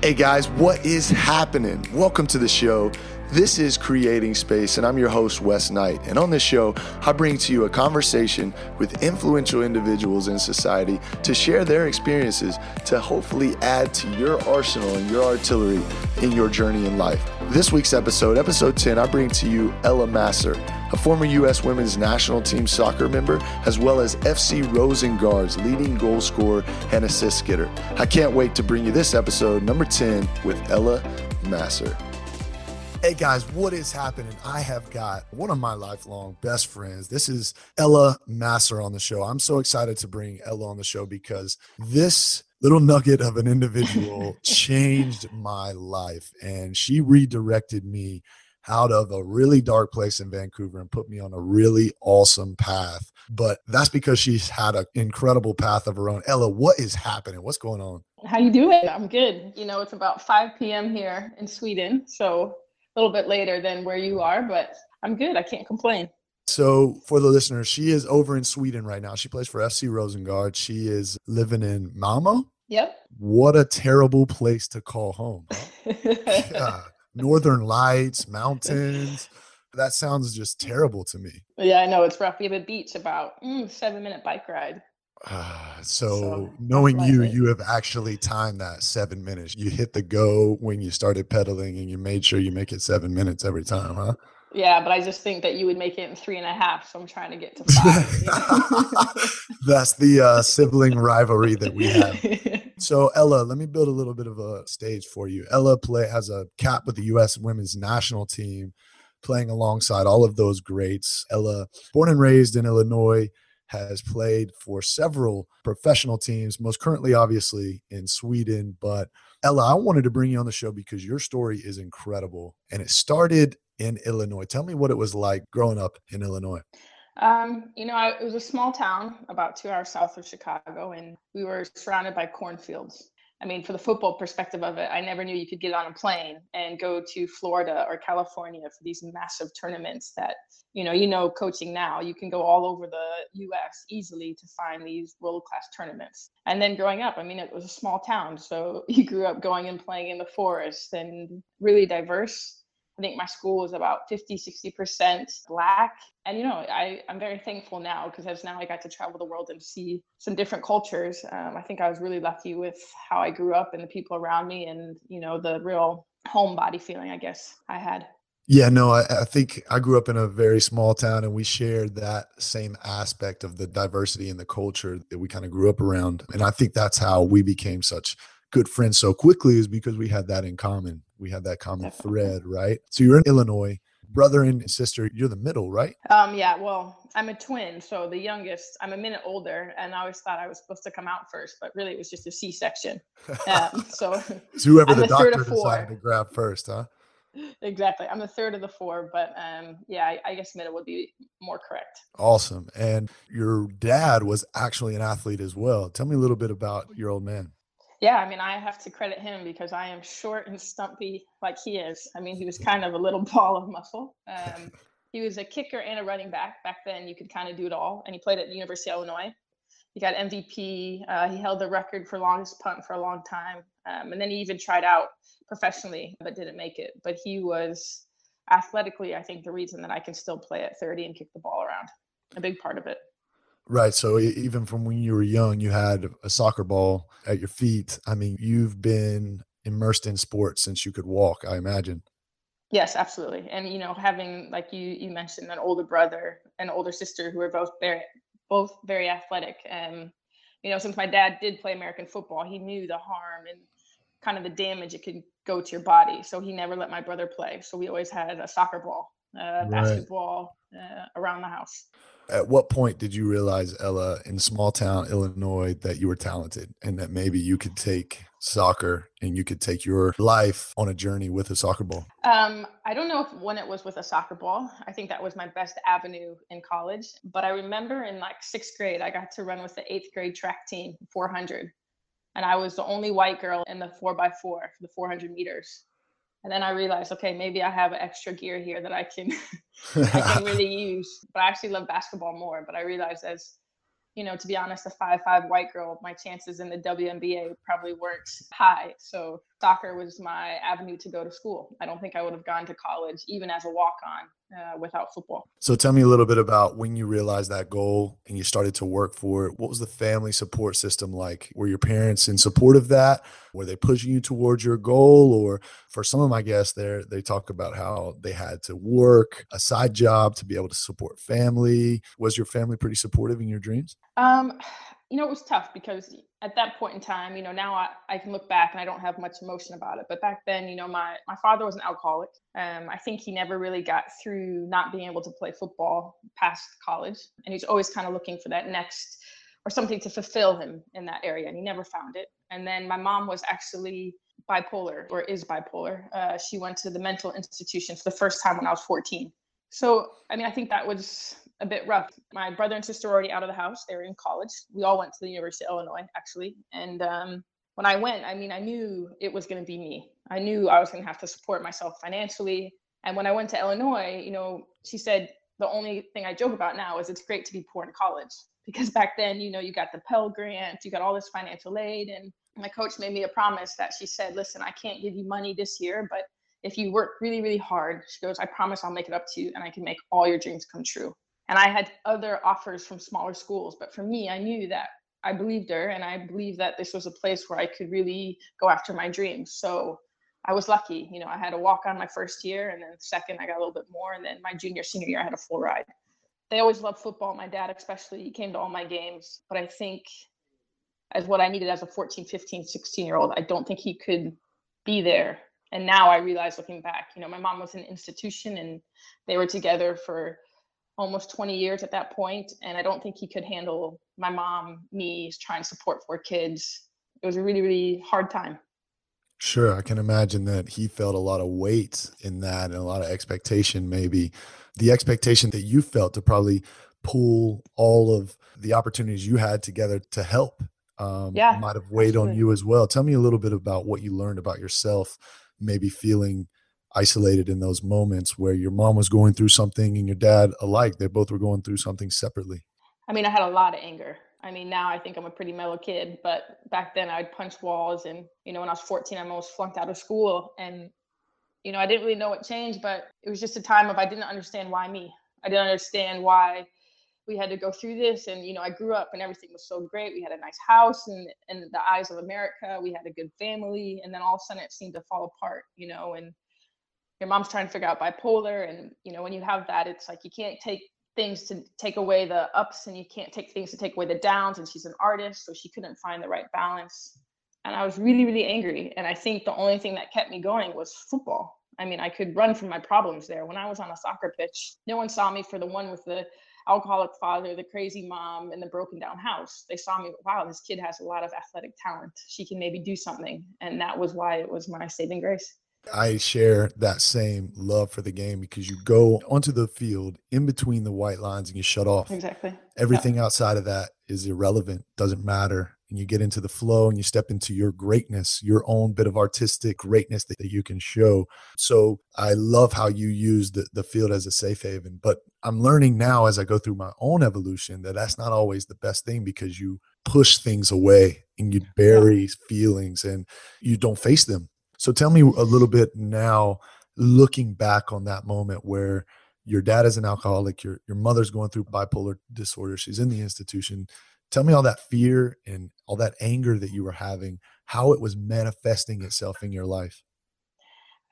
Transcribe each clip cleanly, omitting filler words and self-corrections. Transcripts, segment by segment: Hey guys, what is happening? Welcome to the show. This is Creating Space, and I'm your host, Wes Knight. And on this show, I bring to you a conversation with influential individuals in society to share their experiences to hopefully add to your arsenal and your artillery in your journey in life. This week's episode, episode 10, I bring to you Ella Masar, a former U.S. Women's National Team soccer member, as well as FC Rosengard's leading goal scorer and assist getter. I can't wait to bring you this episode, number 10, with Ella Masar. Hey guys, what is happening? I have got one of my lifelong best friends. This is Ella Masar on the show. I'm so excited to bring Ella on the show because this little nugget of an individual changed my life, and she redirected me out of a really dark place in Vancouver and put me on a really awesome path. But that's because she's had an incredible path of her own. Ella, what is happening? What's going on? How you doing? I'm good. You know, it's about 5 p.m. here in Sweden, so a little bit later than where you are, but I'm good. I can't complain. So for the listeners, she is over in Sweden right now. She plays for FC Rosengard. She is living in Malmo. Yep. What a terrible place to call home. Yeah. Northern lights, mountains. That sounds just terrible to me. Yeah, I know. It's rough. We have a beach about 7-minute bike ride. So knowing you have actually timed that 7 minutes. You hit the go when you started pedaling and you made sure you make it 7 minutes every time, huh? Yeah, but I just think that you would make it in 3.5. So I'm trying to get to 5. You know? That's the sibling rivalry that we have. So Ella, let me build a little bit of a stage for you. Ella has a cap with the U.S. Women's National Team, playing alongside all of those greats. Ella, born and raised in Illinois, has played for several professional teams, most currently, obviously, in Sweden. But Ella, I wanted to bring you on the show because your story is incredible. And it started in Illinois. Tell me what it was like growing up in Illinois. It was a small town about 2 hours south of Chicago, and we were surrounded by cornfields. I mean, for the football perspective of it, I never knew you could get on a plane and go to Florida or California for these massive tournaments that, coaching now, you can go all over the U.S. easily to find these world-class tournaments. And then growing up, I mean, it was a small town. So you grew up going and playing in the forest and really diverse. I think my school was about 50-60% Black. And, I'm very thankful now because as now I got to travel the world and see some different cultures. I think I was really lucky with how I grew up and the people around me and, the real homebody feeling, I guess, I had. Yeah, no, I think I grew up in a very small town and we shared that same aspect of the diversity and the culture that we kind of grew up around. And I think that's how we became such good friends so quickly, is because we had that in common. We had that common thread, right? So you're in Illinois, brother and sister, you're the middle, right? Yeah, well, I'm a twin. So the youngest, I'm a minute older, and I always thought I was supposed to come out first, but really it was just a C-section. So whoever the doctor decided to grab first, huh? Exactly. I'm the third of the four, but I guess middle would be more correct. Awesome. And your dad was actually an athlete as well. Tell me a little bit about your old man. Yeah, I mean, I have to credit him because I am short and stumpy like he is. I mean, he was kind of a little ball of muscle. He was a kicker and a running back. Back then, you could kind of do it all. And he played at the University of Illinois. He got MVP. He held the record for longest punt for a long time. And then he even tried out professionally, but didn't make it. But he was athletically, I think, the reason that I can still play at 30 and kick the ball around. A big part of it. Right. So even from when you were young, you had a soccer ball at your feet. I mean, you've been immersed in sports since you could walk, I imagine. Yes, absolutely. And, having, like you mentioned, an older brother and older sister who are both very athletic. And, since my dad did play American football, he knew the harm and kind of the damage it could go to your body. So he never let my brother play. So we always had a soccer ball, basketball around the house. At what point did you realize, Ella, in small town Illinois, that you were talented and that maybe you could take soccer and you could take your life on a journey with a soccer ball? I don't know when it was with a soccer ball. I think that was my best avenue in college. But I remember in like 6th grade, I got to run with the 8th grade track team, 400. And I was the only white girl in the 4x4 for the 400 meters. And then I realized, okay, maybe I have extra gear here that I can really use. But I actually love basketball more. But I realized as, you know, to be honest, a 5'5" white girl, my chances in the WNBA probably weren't high. So soccer was my avenue to go to school. I don't think I would have gone to college, even as a walk-on, without football. So tell me a little bit about when you realized that goal and you started to work for it. What was the family support system like? Were your parents in support of that? Were they pushing you towards your goal? Or for some of my guests there, they talk about how they had to work a side job to be able to support family. Was your family pretty supportive in your dreams? You know, it was tough because at that point in time, you know, now I can look back and I don't have much emotion about it. But back then, you know, my father was an alcoholic. I think he never really got through not being able to play football past college. And he's always kind of looking for that next or something to fulfill him in that area. And he never found it. And then my mom was actually bipolar or is bipolar. She went to the mental institution for the first time when I was 14. So, I mean, I think that was a bit rough. My brother and sister were already out of the house. They were in college. We all went to the University of Illinois, actually. And when I went, I mean, I knew it was going to be me. I knew I was going to have to support myself financially. And when I went to Illinois, you know, she said, the only thing I joke about now is it's great to be poor in college. Because back then, you know, you got the Pell Grant, you got all this financial aid. And my coach made me a promise that she said, listen, I can't give you money this year, but if you work really, really hard, she goes, I promise I'll make it up to you and I can make all your dreams come true. And I had other offers from smaller schools. But for me, I knew that I believed her and I believed that this was a place where I could really go after my dreams. So I was lucky. You know, I had a walk on my first year and then second, I got a little bit more. And then my junior, senior year, I had a full ride. They always loved football. My dad, especially, he came to all my games. But I think as what I needed as a 14, 15, 16-year-old, I don't think he could be there. And now I realize looking back, you know, my mom was in an institution and they were together for almost 20 years at that point. And I don't think he could handle my mom, me trying to support four kids. It was a really, really hard time. Sure. I can imagine that he felt a lot of weight in that and a lot of expectation, maybe the expectation that you felt to probably pull all of the opportunities you had together to help might have weighed on you as well. Tell me a little bit about what you learned about yourself, maybe feeling isolated in those moments where your mom was going through something and your dad alike, they both were going through something separately. I mean, I had a lot of anger. I mean, now I think I'm a pretty mellow kid, but back then I'd punch walls and, you know, when I was 14, I almost flunked out of school and, you know, I didn't really know what changed, but it was just a time of, I didn't understand why me. I didn't understand why we had to go through this. And, you know, I grew up and everything was so great. We had a nice house and the eyes of America, we had a good family. And then all of a sudden it seemed to fall apart, you know, and your mom's trying to figure out bipolar. And, you know, when you have that, it's like, you can't take things to take away the ups and you can't take things to take away the downs. And she's an artist, so she couldn't find the right balance. And I was really, really angry. And I think the only thing that kept me going was football. I mean, I could run from my problems there. When I was on a soccer pitch, no one saw me for the one with the alcoholic father, the crazy mom, and the broken down house. They saw me, wow, this kid has a lot of athletic talent. She can maybe do something. And that was why it was my saving grace. I share that same love for the game because you go onto the field in between the white lines and you shut off. Exactly. Everything outside of that is irrelevant, doesn't matter. And you get into the flow and you step into your greatness, your own bit of artistic greatness that you can show. So I love how you use the field as a safe haven. But I'm learning now as I go through my own evolution that that's not always the best thing because you push things away and you bury feelings and you don't face them. So tell me a little bit now, looking back on that moment where your dad is an alcoholic, your mother's going through bipolar disorder, she's in the institution. Tell me all that fear and all that anger that you were having, how it was manifesting itself in your life.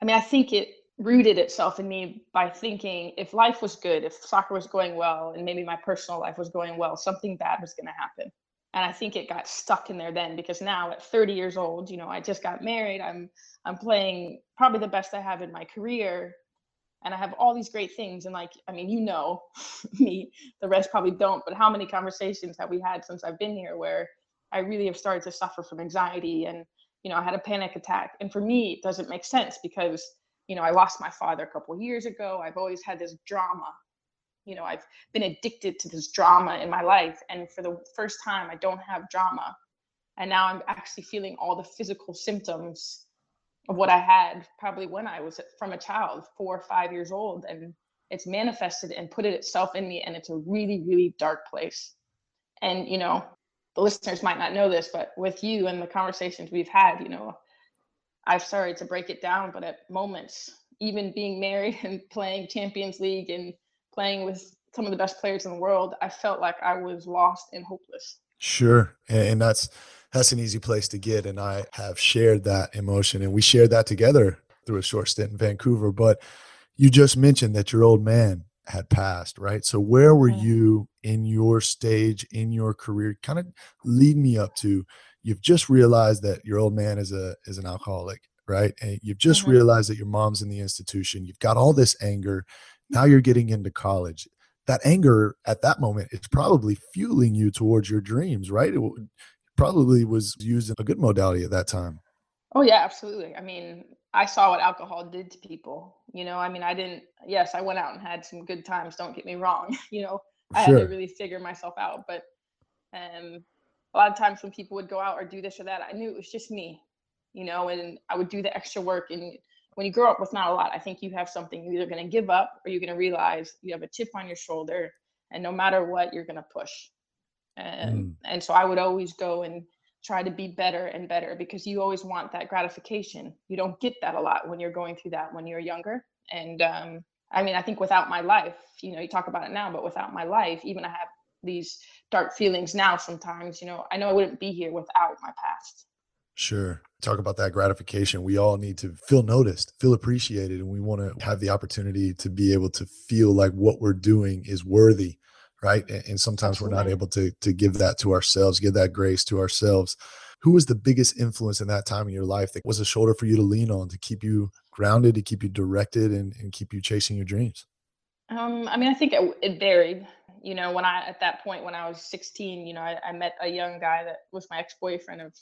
I mean, I think it rooted itself in me by thinking if life was good, if soccer was going well, and maybe my personal life was going well, something bad was going to happen. And I think it got stuck in there then, because now at 30 years old, you know, I just got married. I'm playing probably the best I have in my career. And I have all these great things. And like, I mean, you know, me, the rest probably don't, but how many conversations have we had since I've been here where I really have started to suffer from anxiety and, you know, I had a panic attack. And for me, it doesn't make sense because, you know, I lost my father a couple of years ago. I've always had this drama. You know, I've been addicted to this drama in my life. And for the first time, I don't have drama. And now I'm actually feeling all the physical symptoms of what I had probably when I was from a child, 4 or 5 years old. And it's manifested and put itself in me. And it's a really, really dark place. And, you know, the listeners might not know this, but with you and the conversations we've had, you know, I'm sorry to break it down, but at moments, even being married and playing Champions League and playing with some of the best players in the world, I felt like I was lost and hopeless. Sure. And that's an easy place to get. And I have shared that emotion, and we shared that together through a short stint in Vancouver. But you just mentioned that your old man had passed, right? So where were you in your stage, in your career? Kind of lead me up to, you've just realized that your old man is an alcoholic, right? And you've just realized that your mom's in the institution. You've got all this anger. Now you're getting into college. That anger at that moment is probably fueling you towards your dreams, right? It probably was used in a good modality at that time. Oh, yeah, absolutely. I mean, I saw what alcohol did to people. You know, I mean, I went out and had some good times. Don't get me wrong. You know, I had to really figure myself out. But a lot of times when people would go out or do this or that, I knew it was just me, you know, and I would do the extra work. And when you grow up with not a lot, I think you have something you're either going to give up or you're going to realize you have a chip on your shoulder, and no matter what, you're going to push. And so I would always go and try to be better and better, because you always want that gratification. You don't get that a lot when you're going through that when you're younger. And I mean, I think without my life, you know, you talk about it now, but without my life, even I have these dark feelings now sometimes, you know I wouldn't be here without my past. Sure. Talk about that gratification. We all need to feel noticed, feel appreciated, and we want to have the opportunity to be able to feel like what we're doing is worthy. Right. And sometimes we're not able to give that to ourselves, give that grace to ourselves. Who was the biggest influence in that time in your life that was a shoulder for you to lean on, to keep you grounded, to keep you directed, and keep you chasing your dreams? I mean, I think it varied. You know, when I was 16, you know, I met a young guy that was my ex-boyfriend of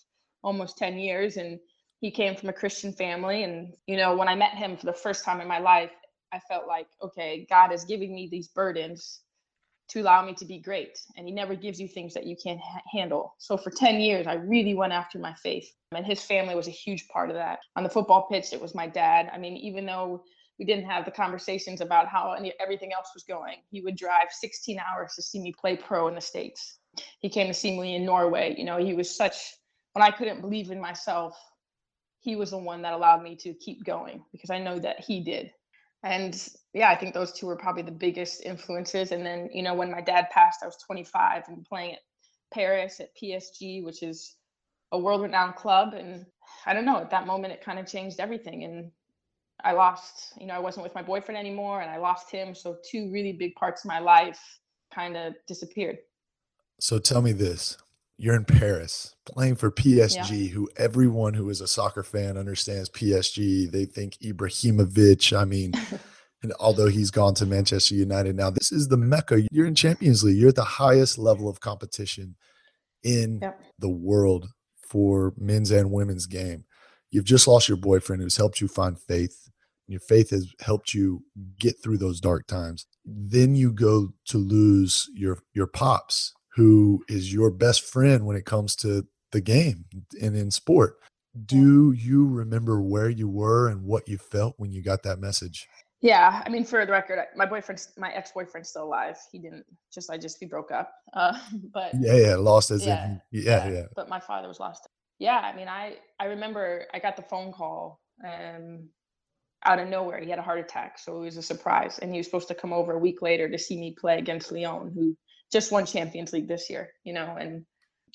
almost 10 years. And he came from a Christian family. And, you know, when I met him for the first time in my life, I felt like, okay, God is giving me these burdens to allow me to be great. And he never gives you things that you can't handle. So for 10 years, I really went after my faith. And his family was a huge part of that. On the football pitch, it was my dad. I mean, even though we didn't have the conversations about how everything else was going, he would drive 16 hours to see me play pro in the States. He came to see me in Norway. You know, he was when I couldn't believe in myself, he was the one that allowed me to keep going, because I know that he did. And yeah, I think those two were probably the biggest influences. And then, you know, when my dad passed, I was 25 and playing at Paris at PSG, which is a world-renowned club. And I don't know, at that moment, it kind of changed everything. And I lost, you know, I wasn't with my boyfriend anymore, and I lost him. So two really big parts of my life kind of disappeared. So tell me this. You're in Paris playing for PSG, who everyone who is a soccer fan understands PSG. They think Ibrahimovic. I mean, and although he's gone to Manchester United now, this is the Mecca. You're in Champions League. You're at the highest level of competition in the world for men's and women's game. You've just lost your boyfriend who's helped you find faith. Your faith has helped you get through those dark times. Then you go to lose your pops, who is your best friend when it comes to the game and in sport. Do you remember where you were and what you felt when you got that message? Yeah, I mean, for the record, my ex-boyfriend's still alive. He didn't, we broke up. But yeah, lost as in, yeah. But my father was lost. Yeah, I mean, I remember I got the phone call out of nowhere. He had a heart attack, so it was a surprise. And he was supposed to come over a week later to see me play against Lyon, who just won Champions League this year, you know. And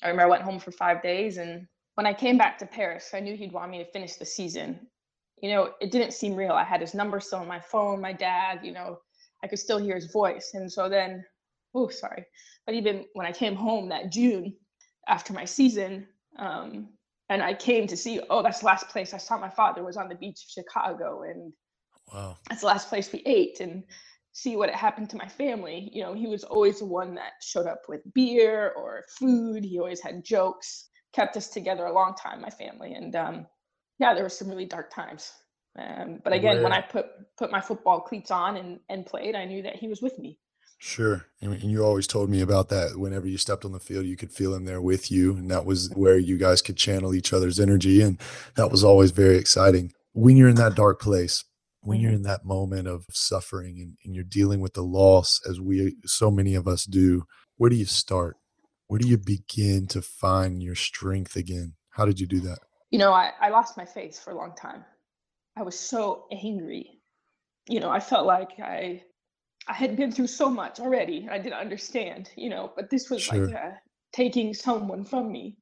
I remember I went home for 5 days. And when I came back to Paris, I knew he'd want me to finish the season. You know, it didn't seem real. I had his number still on my phone, my dad, you know, I could still hear his voice. And so then, but even when I came home that June after my season, and I came to see, that's the last place I saw my father was on the beach of Chicago. And that's the last place we ate. And see what happened to my family. You know, he was always the one that showed up with beer or food. He always had jokes, kept us together a long time, my family. And there were some really dark times. But again, when I put my football cleats on and played, I knew that he was with me. Sure. And you always told me about that. Whenever you stepped on the field, you could feel him there with you. And that was where you guys could channel each other's energy. And that was always very exciting. When you're in that dark place, when you're in that moment of suffering and you're dealing with the loss, as so many of us do, where do you start? where do you begin to find your strength again? How did you do that? You know, I lost my faith for a long time. I was so angry. You know, I felt like I had been through so much already. I didn't understand, you know, but this was sure. like taking someone from me.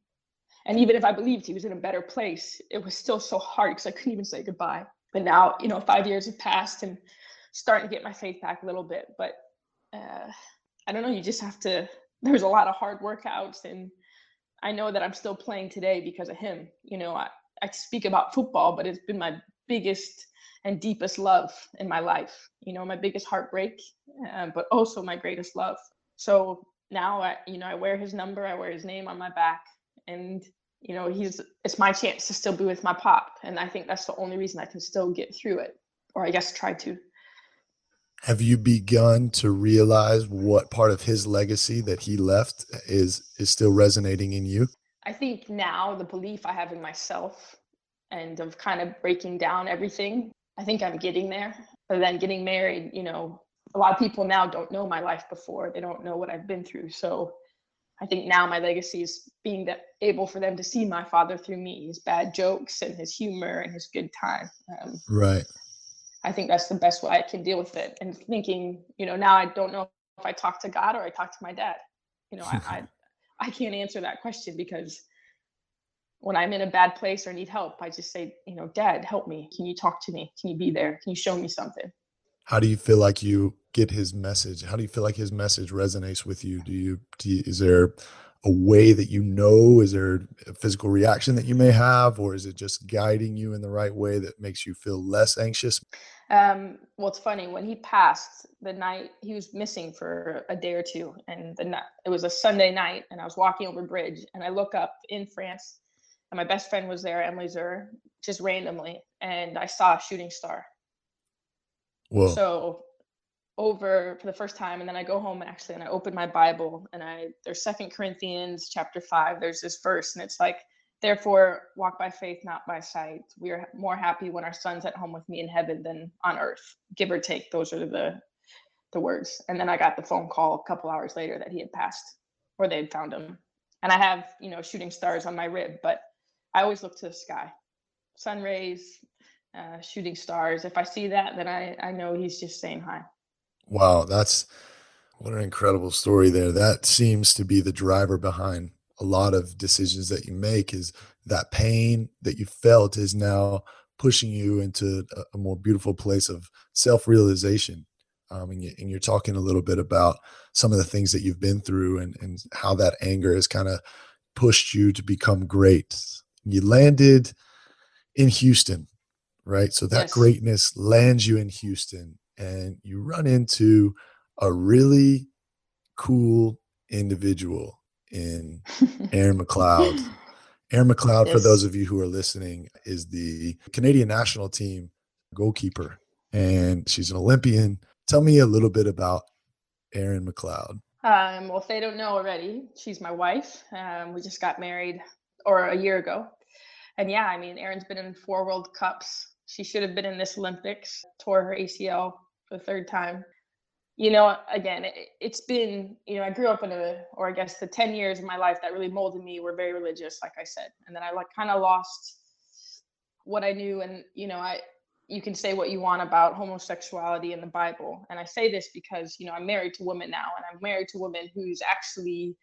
And even if I believed he was in a better place, it was still so hard because I couldn't even say goodbye. But now, you know, 5 years have passed and starting to get my faith back a little bit. But I don't know, you just have to, there's a lot of hard workouts. And I know that I'm still playing today because of him. You know, I speak about football, but it's been my biggest and deepest love in my life. You know, my biggest heartbreak, but also my greatest love. So now, I wear his number, I wear his name on my back. And, you know, it's my chance to still be with my pop. And I think that's the only reason I can still get through it, or I guess try to. Have you begun to realize what part of his legacy that he left is still resonating in you? I think now the belief I have in myself and of kind of breaking down everything, I think I'm getting there. But then getting married, you know, a lot of people now don't know my life before. They don't know what I've been through. So I think now my legacy is being able for them to see my father through me, his bad jokes and his humor and his good time. Right. I think that's the best way I can deal with it. And thinking, you know, now I don't know if I talk to God or I talk to my dad. You know, I can't answer that question, because when I'm in a bad place or need help, I just say, you know, Dad, help me. Can you talk to me? Can you be there? Can you show me something? How do you feel like you get his message? How do you feel like his message resonates with you? Do you is there a way that you know? Is there a physical reaction that you may have, or is it just guiding you in the right way that makes you feel less anxious? Well, it's funny, when he passed, the night he was missing for a day or two, and it was a Sunday night, and I was walking over a bridge, and I look up in France, and my best friend was there, Emily Zur, just randomly, and I saw a shooting star. Whoa. So over for the first time, and then I go home actually, and I open my Bible, and there's 2 Corinthians chapter 5, there's this verse, and it's like, therefore walk by faith, not by sight. We are more happy when our son's at home with me in heaven than on earth, give or take. Those are the words. And then I got the phone call a couple hours later that he had passed, or they had found him. And I have, you know, shooting stars on my rib, but I always look to the sky, sun rays, shooting stars. If I see that, then I know he's just saying hi. Wow. What an incredible story there. That seems to be the driver behind a lot of decisions that you make, is that pain that you felt is now pushing you into a more beautiful place of self-realization. And you're talking a little bit about some of the things that you've been through and how that anger has kind of pushed you to become great. You landed in Houston, right? So that yes. greatness lands you in Houston, and you run into a really cool individual in Erin McLeod. Erin McLeod, yes. for those of you who are listening, is the Canadian national team goalkeeper, and she's an Olympian. Tell me a little bit about Erin McLeod. Well, if they don't know already, she's my wife. We just got married a year ago. And yeah, I mean, Erin's been in 4 World Cups. She should have been in this Olympics, tore her ACL for the 3rd time. You know, again, it's been, you know, I grew up or I guess the 10 years of my life that really molded me were very religious, like I said. And then I like kind of lost what I knew. And, you know, you can say what you want about homosexuality in the Bible. And I say this because, you know, I'm married to a woman now, and I'm married to a woman who's actually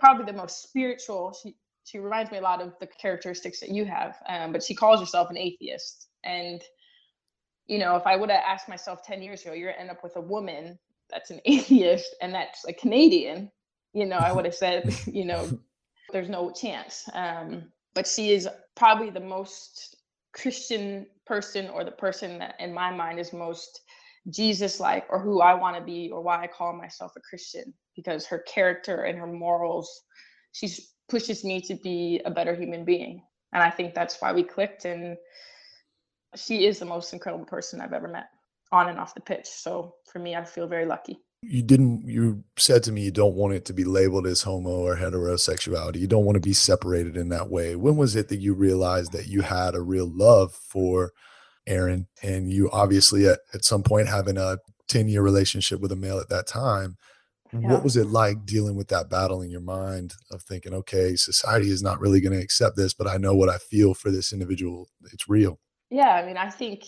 probably the most spiritual. She reminds me a lot of the characteristics that you have, but she calls herself an atheist. And, you know, if I would have asked myself 10 years ago, you're going to end up with a woman that's an atheist and that's a Canadian, you know, I would have said, you know, there's no chance. But she is probably the most Christian person, or the person that in my mind is most Jesus-like, or who I want to be, or why I call myself a Christian, because her character and her morals, she's pushes me to be a better human being. And I think that's why we clicked. And she is the most incredible person I've ever met, on and off the pitch. So for me, I feel very lucky. You said to me, you don't want it to be labeled as homo or heterosexuality. You don't want to be separated in that way. When was it that you realized that you had a real love for Erin? And you obviously at some point having a 10-year relationship with a male at that time, What was it like dealing with that battle in your mind of thinking, okay, society is not really going to accept this, but I know what I feel for this individual. It's real. Yeah. I mean, I think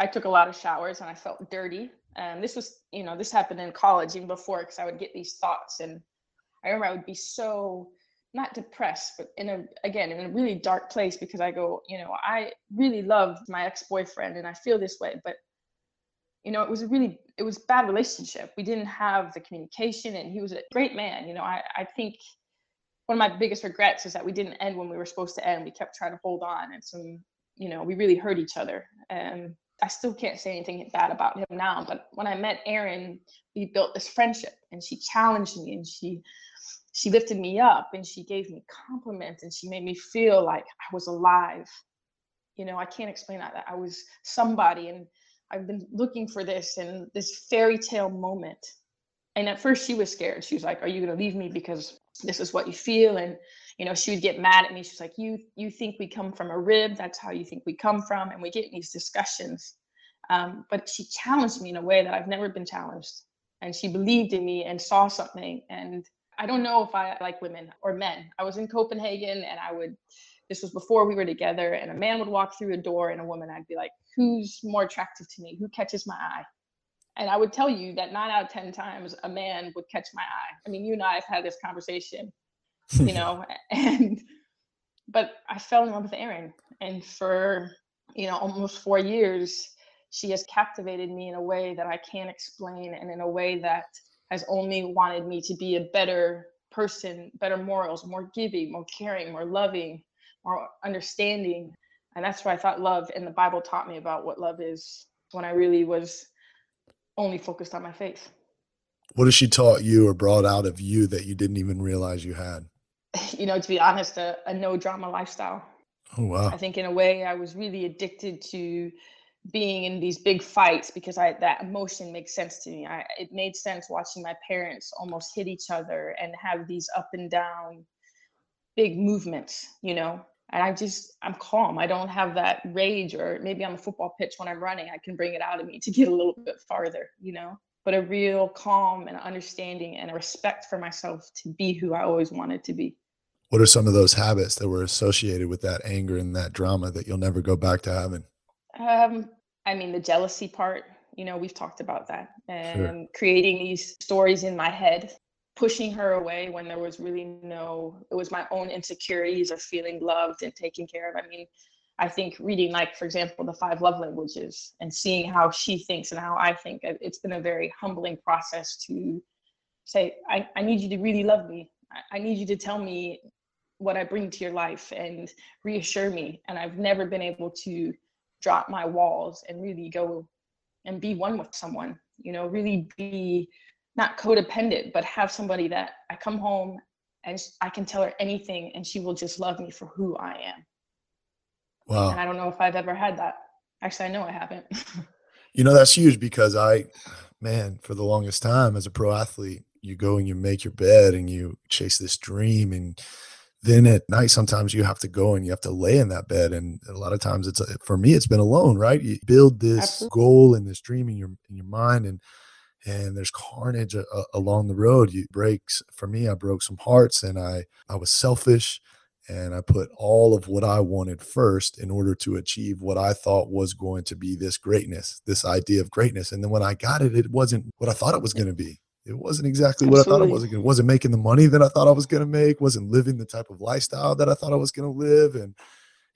I took a lot of showers and I felt dirty. And this was, you know, this happened in college even before, because I would get these thoughts. And I remember I would be so not depressed, but in a really dark place, because I go, you know, I really loved my ex-boyfriend and I feel this way, but you know, it was a bad relationship. We didn't have the communication and he was a great man. You know, I think one of my biggest regrets is that we didn't end when we were supposed to end. We kept trying to hold on. And so, you know, we really hurt each other. And I still can't say anything bad about him now. But when I met Erin, we built this friendship and she challenged me and she lifted me up and she gave me compliments and she made me feel like I was alive. You know, I can't explain that I was somebody, and I've been looking for this and this fairy tale moment. And at first she was scared. She was like, are you going to leave me because this is what you feel? And, you know, she would get mad at me. She's like, you think we come from a rib. That's how you think we come from. And we get in these discussions. But she challenged me in a way that I've never been challenged. And she believed in me and saw something. And I don't know if I like women or men. I was in Copenhagen and this was before we were together, and a man would walk through a door and a woman, I'd be like, who's more attractive to me? Who catches my eye? And I would tell you that 9 out of 10 times a man would catch my eye. I mean, you and I have had this conversation, you know, but I fell in love with Erin, and for, you know, almost 4 years, she has captivated me in a way that I can't explain. And in a way that has only wanted me to be a better person, better morals, more giving, more caring, more loving, or understanding. And that's why I thought love and the Bible taught me about what love is, when I really was only focused on my faith. What has she taught you or brought out of you that you didn't even realize you had? You know, to be honest, a no drama lifestyle. Oh, wow. I think in a way I was really addicted to being in these big fights because that emotion makes sense to me. It made sense watching my parents almost hit each other and have these up and down big movements, you know? And I'm calm. I don't have that rage, or maybe on the football pitch when I'm running, I can bring it out of me to get a little bit farther, you know, but a real calm and understanding and a respect for myself to be who I always wanted to be. What are some of those habits that were associated with that anger and that drama that you'll never go back to having? I mean, the jealousy part, you know, we've talked about that, and sure, creating these stories in my head, pushing her away when there was really it was my own insecurities of feeling loved and taken care of. I mean, I think reading, like, for example, the 5 love languages and seeing how she thinks and how I think, it's been a very humbling process to say, I need you to really love me. I need you to tell me what I bring to your life and reassure me. And I've never been able to drop my walls and really go and be one with someone, you know, really be not codependent, but have somebody that I come home and I can tell her anything and she will just love me for who I am. Wow. And I don't know if I've ever had that. Actually, I know I haven't. You know, that's huge, because for the longest time as a pro athlete, you go and you make your bed and you chase this dream. And then at night, sometimes you have to go and you have to lay in that bed. And a lot of times for me, it's been alone, right? You build this goal and this dream in your mind, and there's carnage along the road. For me, I broke some hearts, and I was selfish, and I put all of what I wanted first in order to achieve what I thought was going to be this greatness, this idea of greatness. And then when I got it, it wasn't what I thought it was going to be. It wasn't exactly what I thought it was. It wasn't making the money that I thought I was going to make, wasn't living the type of lifestyle that I thought I was going to live. And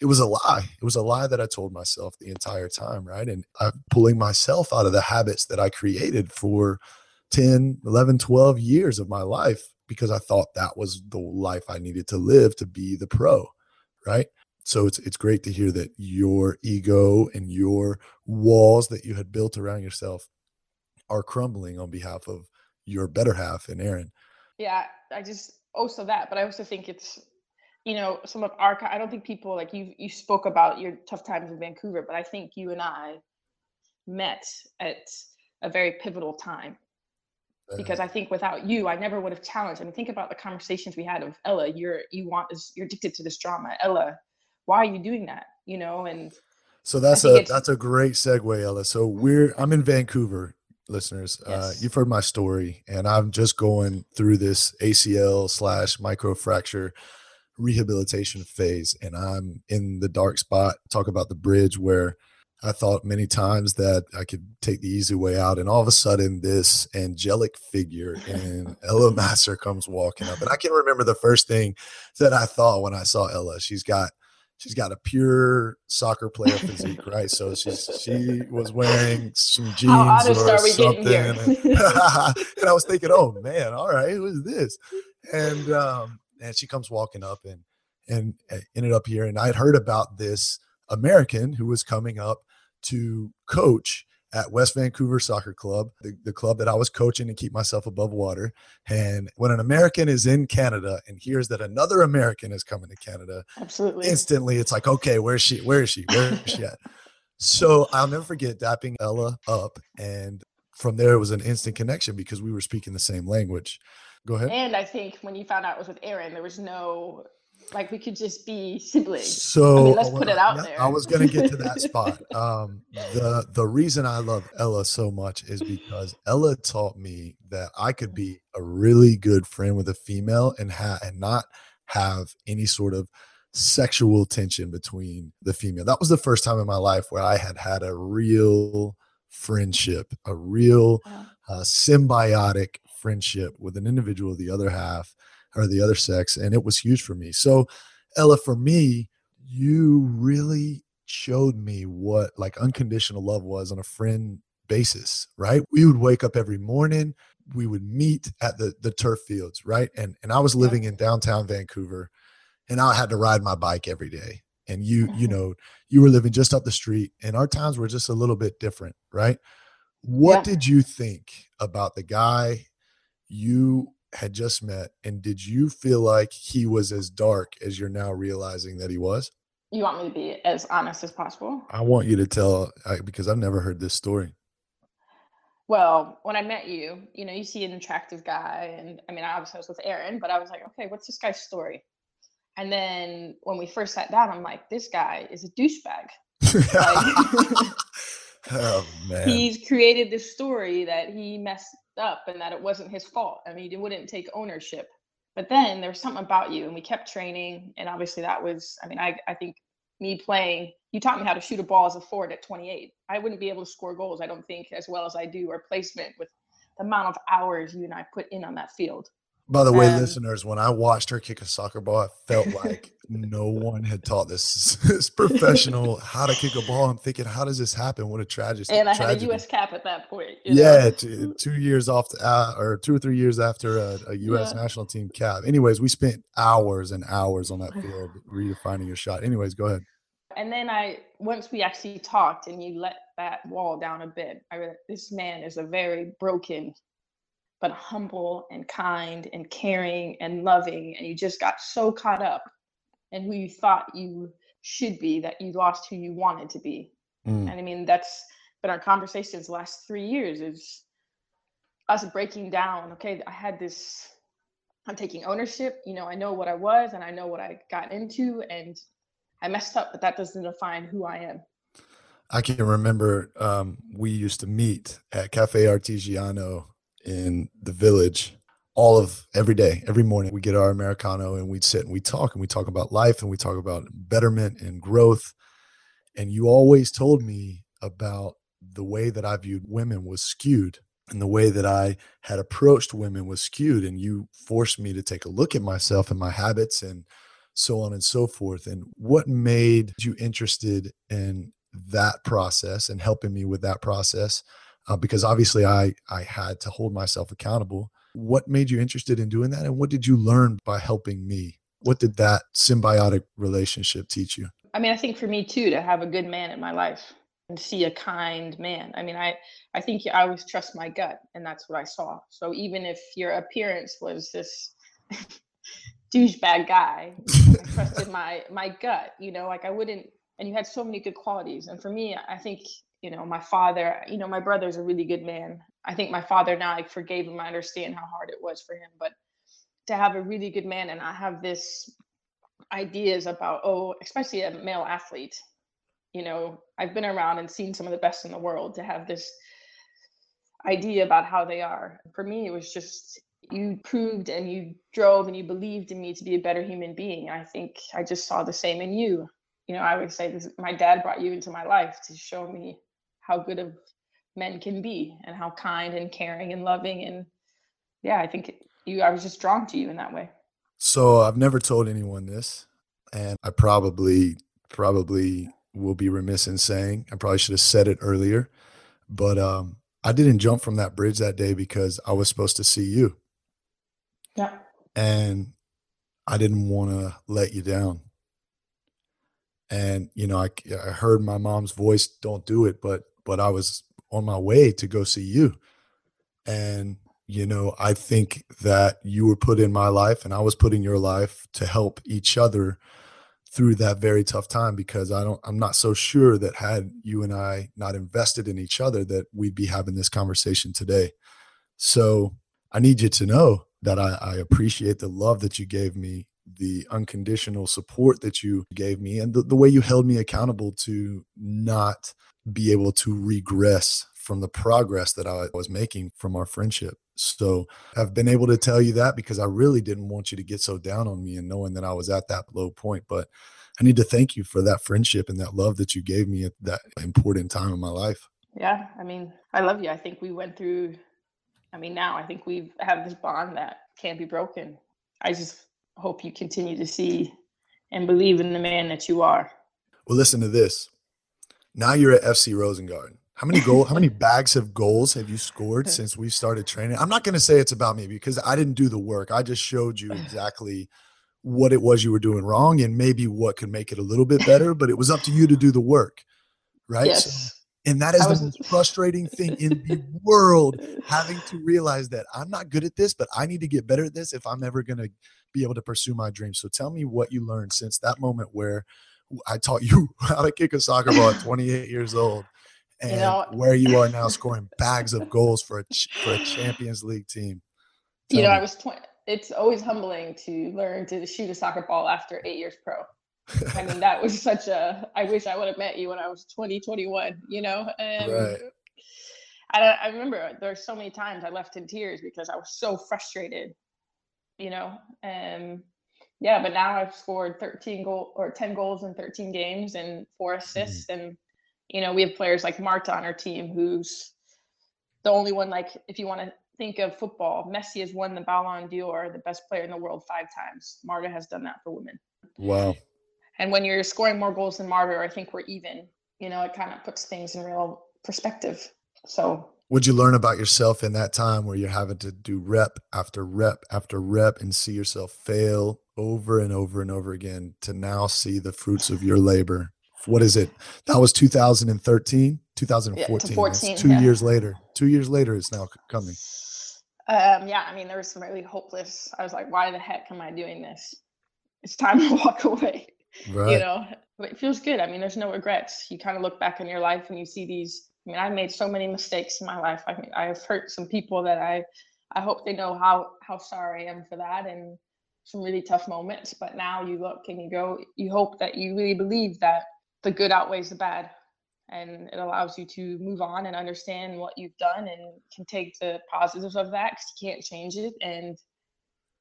it was a lie. It was a lie that I told myself the entire time, right? And I'm pulling myself out of the habits that I created for 10, 11, 12 years of my life, because I thought that was the life I needed to live to be the pro, right? So it's great to hear that your ego and your walls that you had built around yourself are crumbling on behalf of your better half and Erin. Yeah, I just also that, but I also think it's, you know, some of our, I don't think people, like you spoke about your tough times in Vancouver, but I think you and I met at a very pivotal time, because I think without you, I never would have challenged. I mean, think about the conversations we had of, Ella, you're addicted to this drama. Ella, why are you doing that? You know, and so that's a great segue, Ella. So I'm in Vancouver. listeners, you've heard my story, and I'm just going through this ACL/microfracture rehabilitation phase, and I'm in the dark spot. Talk about the bridge where I thought many times that I could take the easy way out, and all of a sudden this angelic figure in Ella Masar comes walking up. And I can remember the first thing that I thought when I saw Ella. She's got a pure soccer player physique, right? So she was wearing some jeans or something. And I was thinking, oh man, all right, who's this? And she comes walking up and ended up here. And I'd heard about this American who was coming up to coach at West Vancouver Soccer Club, the club that I was coaching to keep myself above water. And when an American is in Canada and hears that another American is coming to Canada, absolutely, instantly it's like, okay, where is she at? So I'll never forget dapping Ella up, and from there it was an instant connection because we were speaking the same language. Go ahead. And I think when you found out it was with Erin, there was no, like, we could just be siblings. So I mean, let's put it out there. I was going to get to that spot. The reason I love Ella so much is because Ella taught me that I could be a really good friend with a female and not have any sort of sexual tension between the female. That was the first time in my life where I had a real friendship, a real symbiotic friendship with an individual, the other half, or the other sex. And it was huge for me. So Ella, for me, you really showed me what like unconditional love was on a friend basis, right? We would wake up every morning, we would meet at the turf fields, right? And I was living in downtown Vancouver, and I had to ride my bike every day. And you were living just up the street, and our times were just a little bit different, right? What did you think about the guy you had just met, and did you feel like he was as dark as you're now realizing that he was? You want me to be as honest as possible? I want you to tell, because I've never heard this story. Well, when I met you, you see an attractive guy, and I mean, obviously I was with Erin, but I was like, okay, what's this guy's story? And then when we first sat down, I'm like, this guy is a douchebag. Like, oh man, he's created this story that he messed up and that it wasn't his fault. I mean, he wouldn't take ownership. But then there was something about you, and we kept training. And obviously that was, I mean, I think me playing, you taught me how to shoot a ball as a forward at 28. I wouldn't be able to score goals, I don't think, as well as I do, or placement, with the amount of hours you and I put in on that field. By the way, listeners, when I watched her kick a soccer ball, I felt like no one had taught this professional how to kick a ball. I'm thinking, how does this happen? What a tragedy. And I had a U.S. cap at that point. Yeah, 2 years off, or 2 or 3 years after a U.S. national team cap. Anyways, we spent hours and hours on that field redefining your shot. Anyways, go ahead. And then once we actually talked and you let that wall down a bit, I realized this man is a very broken but humble and kind and caring and loving. And you just got so caught up in who you thought you should be that you lost who you wanted to be. Mm. And I mean, that's been our conversations the last 3 years, is us breaking down, okay, I had this, I'm taking ownership, I know what I was and I know what I got into, and I messed up, but that doesn't define who I am. I can remember we used to meet at Cafe Artigiano in the village every day, every morning. We get our Americano and we'd sit and we talk about life, and we talk about betterment and growth. And you always told me about the way that I viewed women was skewed, and the way that I had approached women was skewed. And you forced me to take a look at myself and my habits and so on and so forth. And what made you interested in that process and helping me with that process? Because obviously I had to hold myself accountable. What made you interested in doing that? And what did you learn by helping me? What did that symbiotic relationship teach you? I mean, I think for me too, to have a good man in my life and see a kind man. I mean, I think I always trust my gut, and that's what I saw. So even if your appearance was this douchebag guy, I trusted my gut, like I wouldn't, and you had so many good qualities. And for me, I think, my father, my brother's a really good man. I think my father, now I forgave him. I understand how hard it was for him, but to have a really good man, and I have this ideas about, especially a male athlete, I've been around and seen some of the best in the world, to have this idea about how they are. For me, it was just, you proved and you drove and you believed in me to be a better human being. I think I just saw the same in you. You know, I would say this, my dad brought you into my life to show me how good of men can be and how kind and caring and loving. And yeah, I think I was just drawn to you in that way. So I've never told anyone this, and I probably will be remiss in saying, I probably should have said it earlier, but I didn't jump from that bridge that day because I was supposed to see you. Yeah. And I didn't want to let you down. And, you know, I heard my mom's voice, don't do it, but I was on my way to go see you. And, you know, I think that you were put in my life and I was put in your life to help each other through that very tough time, because I'm not so sure that had you and I not invested in each other that we'd be having this conversation today. So I need you to know that I appreciate the love that you gave me, the unconditional support that you gave me, and the way you held me accountable to not be able to regress from the progress that I was making from our friendship. So I've been able to tell you that because I really didn't want you to get so down on me and knowing that I was at that low point. But I need to thank you for that friendship and that love that you gave me at that important time in my life. Yeah. I mean, I love you. I think we went through, now I think we have this bond that can't be broken. I just hope you continue to see and believe in the man that you are. Well, listen to this. Now you're at FC Rosengard. How many bags of goals have you scored since we started training? I'm not going to say it's about me because I didn't do the work. I just showed you exactly what it was you were doing wrong and maybe what could make it a little bit better, but it was up to you to do the work, right? Yes. So, and that is the most frustrating thing in the world, having to realize that I'm not good at this, but I need to get better at this if I'm ever going to be able to pursue my dreams. So tell me what you learned since that moment where I taught you how to kick a soccer ball at 28 years old. And where you are now, scoring bags of goals for a Champions League team. Tell me. I was 20. It's always humbling to learn to shoot a soccer ball after 8 years pro. I mean, that was such a. I wish I would have met you when I was 20, 21. You know, and right. I remember there are so many times I left in tears because I was so frustrated. You know, yeah, but now I've scored 10 goals in 13 games and 4 assists and. You know, we have players like Marta on our team, who's the only one, like, if you want to think of football, Messi has won the Ballon d'Or, the best player in the world, 5 times. Marta has done that for women. Wow. And when you're scoring more goals than Marta, I think we're even, you know, it kind of puts things in real perspective. So. What'd you learn about yourself in that time where you're having to do rep after rep after rep and see yourself fail over and over and over again to now see the fruits of your labor? What is it? That was 2013, 2014, 14, 2 years later. 2 years later, it's now coming. Yeah, there was some really hopeless. I was like, why the heck am I doing this? It's time to walk away, right. You know, but it feels good. There's no regrets. You kind of look back on your life and you see these, I made so many mistakes in my life. I've hurt some people that I hope they know how sorry I am for that. And some really tough moments, but now you look and you go, you hope that you really believe that the good outweighs the bad, and it allows you to move on and understand what you've done and can take the positives of that because you can't change it, and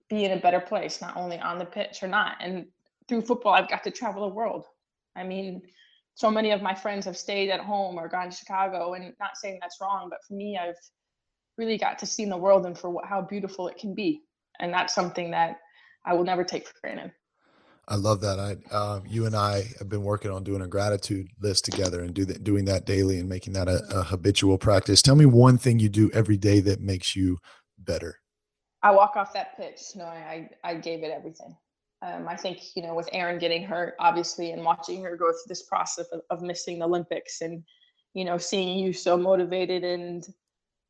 be in a better place, not only on the pitch or not. And through football, I've got to travel the world. So many of my friends have stayed at home or gone to Chicago, and not saying that's wrong, but for me, I've really got to see the world and for how beautiful it can be. And that's something that I will never take for granted. I love that. You and I have been working on doing a gratitude list together and doing that daily and making that a habitual practice. Tell me one thing you do every day that makes you better. I walk off that pitch. No, I gave it everything. I think, with Erin getting hurt, obviously, and watching her go through this process of missing the Olympics and, seeing you so motivated and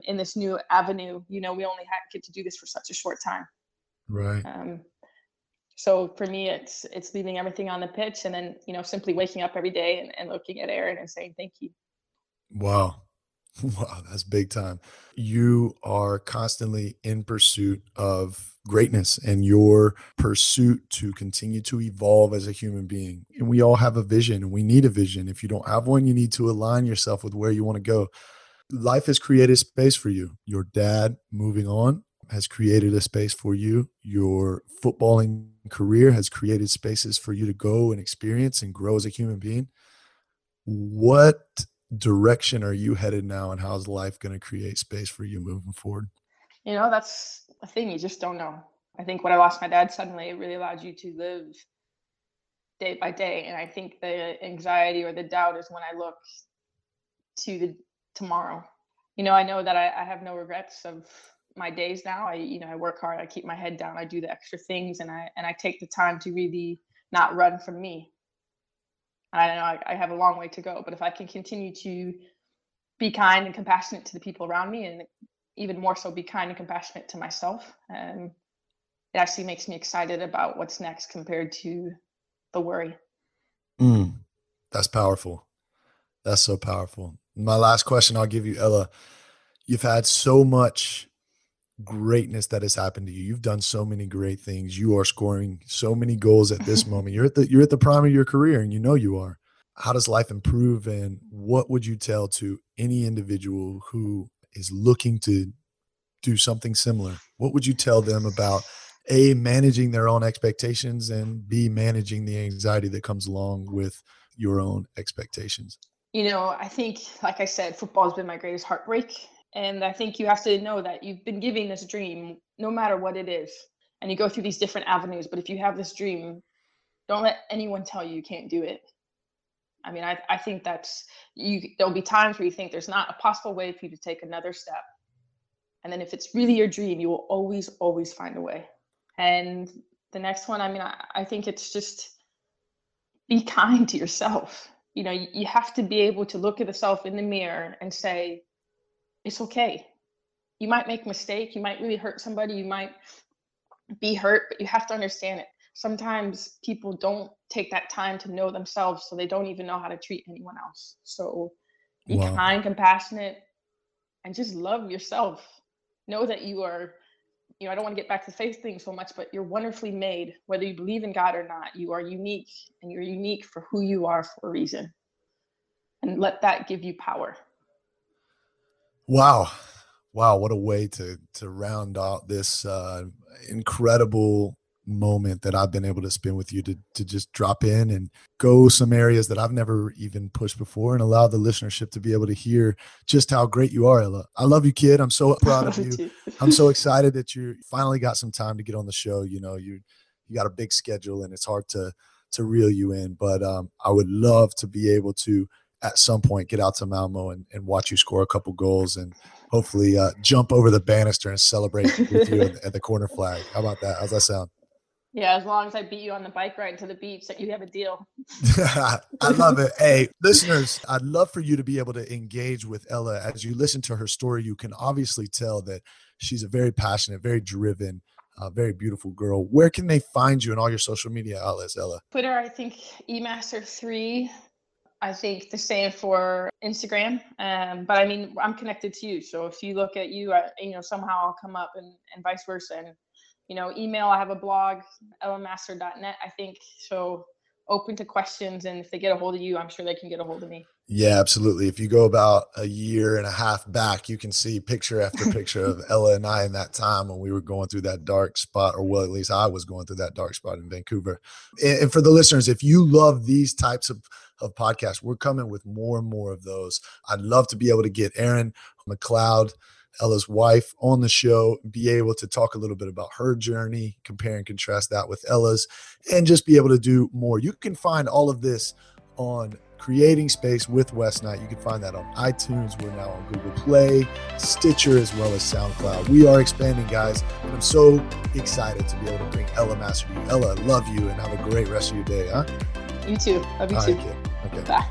in this new avenue, we only get to do this for such a short time. Right. So for me, it's leaving everything on the pitch and then, simply waking up every day and looking at Erin and saying, thank you. Wow. Wow. That's big time. You are constantly in pursuit of greatness and your pursuit to continue to evolve as a human being. And we all have a vision and we need a vision. If you don't have one, you need to align yourself with where you want to go. life has created space for you. Your dad moving on has created a space for you. Your footballing career has created spaces for you to go and experience and grow as a human being. What direction are you headed now, and how's life going to create space for you moving forward? You know, that's a thing. You just don't know. I think when I lost my dad suddenly, it really allowed you to live day by day. And I think the anxiety or the doubt is when I look to the tomorrow. You know, I know that I have no regrets of my days now. I work hard, I keep my head down, I do the extra things, and I take the time to really not run from me. I know I have a long way to go, but if I can continue to be kind and compassionate to the people around me, and even more so be kind and compassionate to myself, it actually makes me excited about what's next compared to the worry. That's powerful. That's so powerful. My last question I'll give you, Ella. You've had so much greatness that has happened to you. You've done so many great things. You are scoring so many goals at this moment. You're at the prime of your career, and you know you are. How does life improve, and what would you tell to any individual who is looking to do something similar? What would you tell them about A, managing their own expectations, and B, managing the anxiety that comes along with your own expectations? You know, I think, like I said, football has been my greatest heartbreak. And I think you have to know that you've been given this dream, no matter what it is. And you go through these different avenues. But if you have this dream, don't let anyone tell you you can't do it. I mean, I think there'll be times where you think there's not a possible way for you to take another step. And then if it's really your dream, you will always, always find a way. And the next one, I mean, I think it's just be kind to yourself. You know, you have to be able to look at yourself in the mirror and say, it's okay. You might make a mistake. You might really hurt somebody. You might be hurt, but you have to understand it. Sometimes people don't take that time to know themselves, so they don't even know how to treat anyone else. So be kind, compassionate, and just love yourself. Know that you are, you know, I don't want to get back to the faith thing so much, but you're wonderfully made. Whether you believe in God or not, you are unique, and you're unique for who you are for a reason. And let that give you power. Wow. What a way to round out this incredible moment that I've been able to spend with you, to just drop in and go some areas that I've never even pushed before, and allow the listenership to be able to hear just how great you are, Ella. I love you, kid. I'm so proud of you. I'm so excited that you finally got some time to get on the show. You know, you got a big schedule, and it's hard to reel you in, but I would love to be able to at some point get out to Malmo and watch you score a couple goals, and hopefully jump over the banister and celebrate with you at the corner flag. How about that? How's that sound? Yeah, as long as I beat you on the bike ride to the beach, you have a deal. I love it. Hey, listeners, I'd love for you to be able to engage with Ella. As you listen to her story, you can obviously tell that she's a very passionate, very driven, very beautiful girl. Where can they find you in all your social media outlets, Ella? Twitter, I think emaster3. I think the same for Instagram, but I mean, I'm connected to you. So if you look at you, somehow I'll come up, and vice versa. And, email, I have a blog, ellamasar.net, I think. So open to questions. And if they get a hold of you, I'm sure they can get a hold of me. Yeah, absolutely. If you go about a year and a half back, you can see picture after picture of Ella and I in that time when we were going through that dark spot, or well, at least I was going through that dark spot in Vancouver. And for the listeners, if you love these types of podcasts, we're coming with more and more of those. I'd love to be able to get Erin McLeod, Ella's wife, on the show, be able to talk a little bit about her journey, compare and contrast that with Ella's, and just be able to do more. You can find all of this on Creating Space with Wes Knight. You can find that on iTunes. We're now on Google Play, Stitcher, as well as SoundCloud. We are expanding, guys, and I'm so excited to be able to bring Ella Masar to you. Ella, love you, and have a great rest of your day, huh? You too. Love you all too. Right, okay. Bye.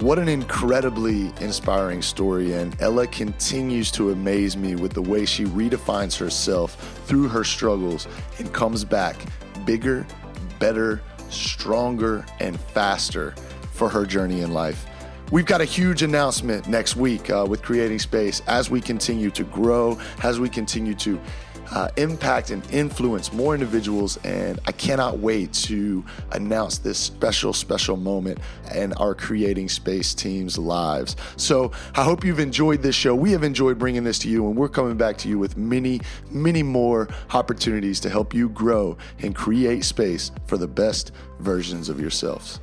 What an incredibly inspiring story, and Ella continues to amaze me with the way she redefines herself through her struggles and comes back bigger, better, stronger, and faster for her journey in life. We've got a huge announcement next week with Creating Space as we continue to grow, as we continue to impact and influence more individuals. And I cannot wait to announce this special, special moment in our Creating Space team's lives. So I hope you've enjoyed this show. We have enjoyed bringing this to you, and we're coming back to you with many, many more opportunities to help you grow and create space for the best versions of yourselves.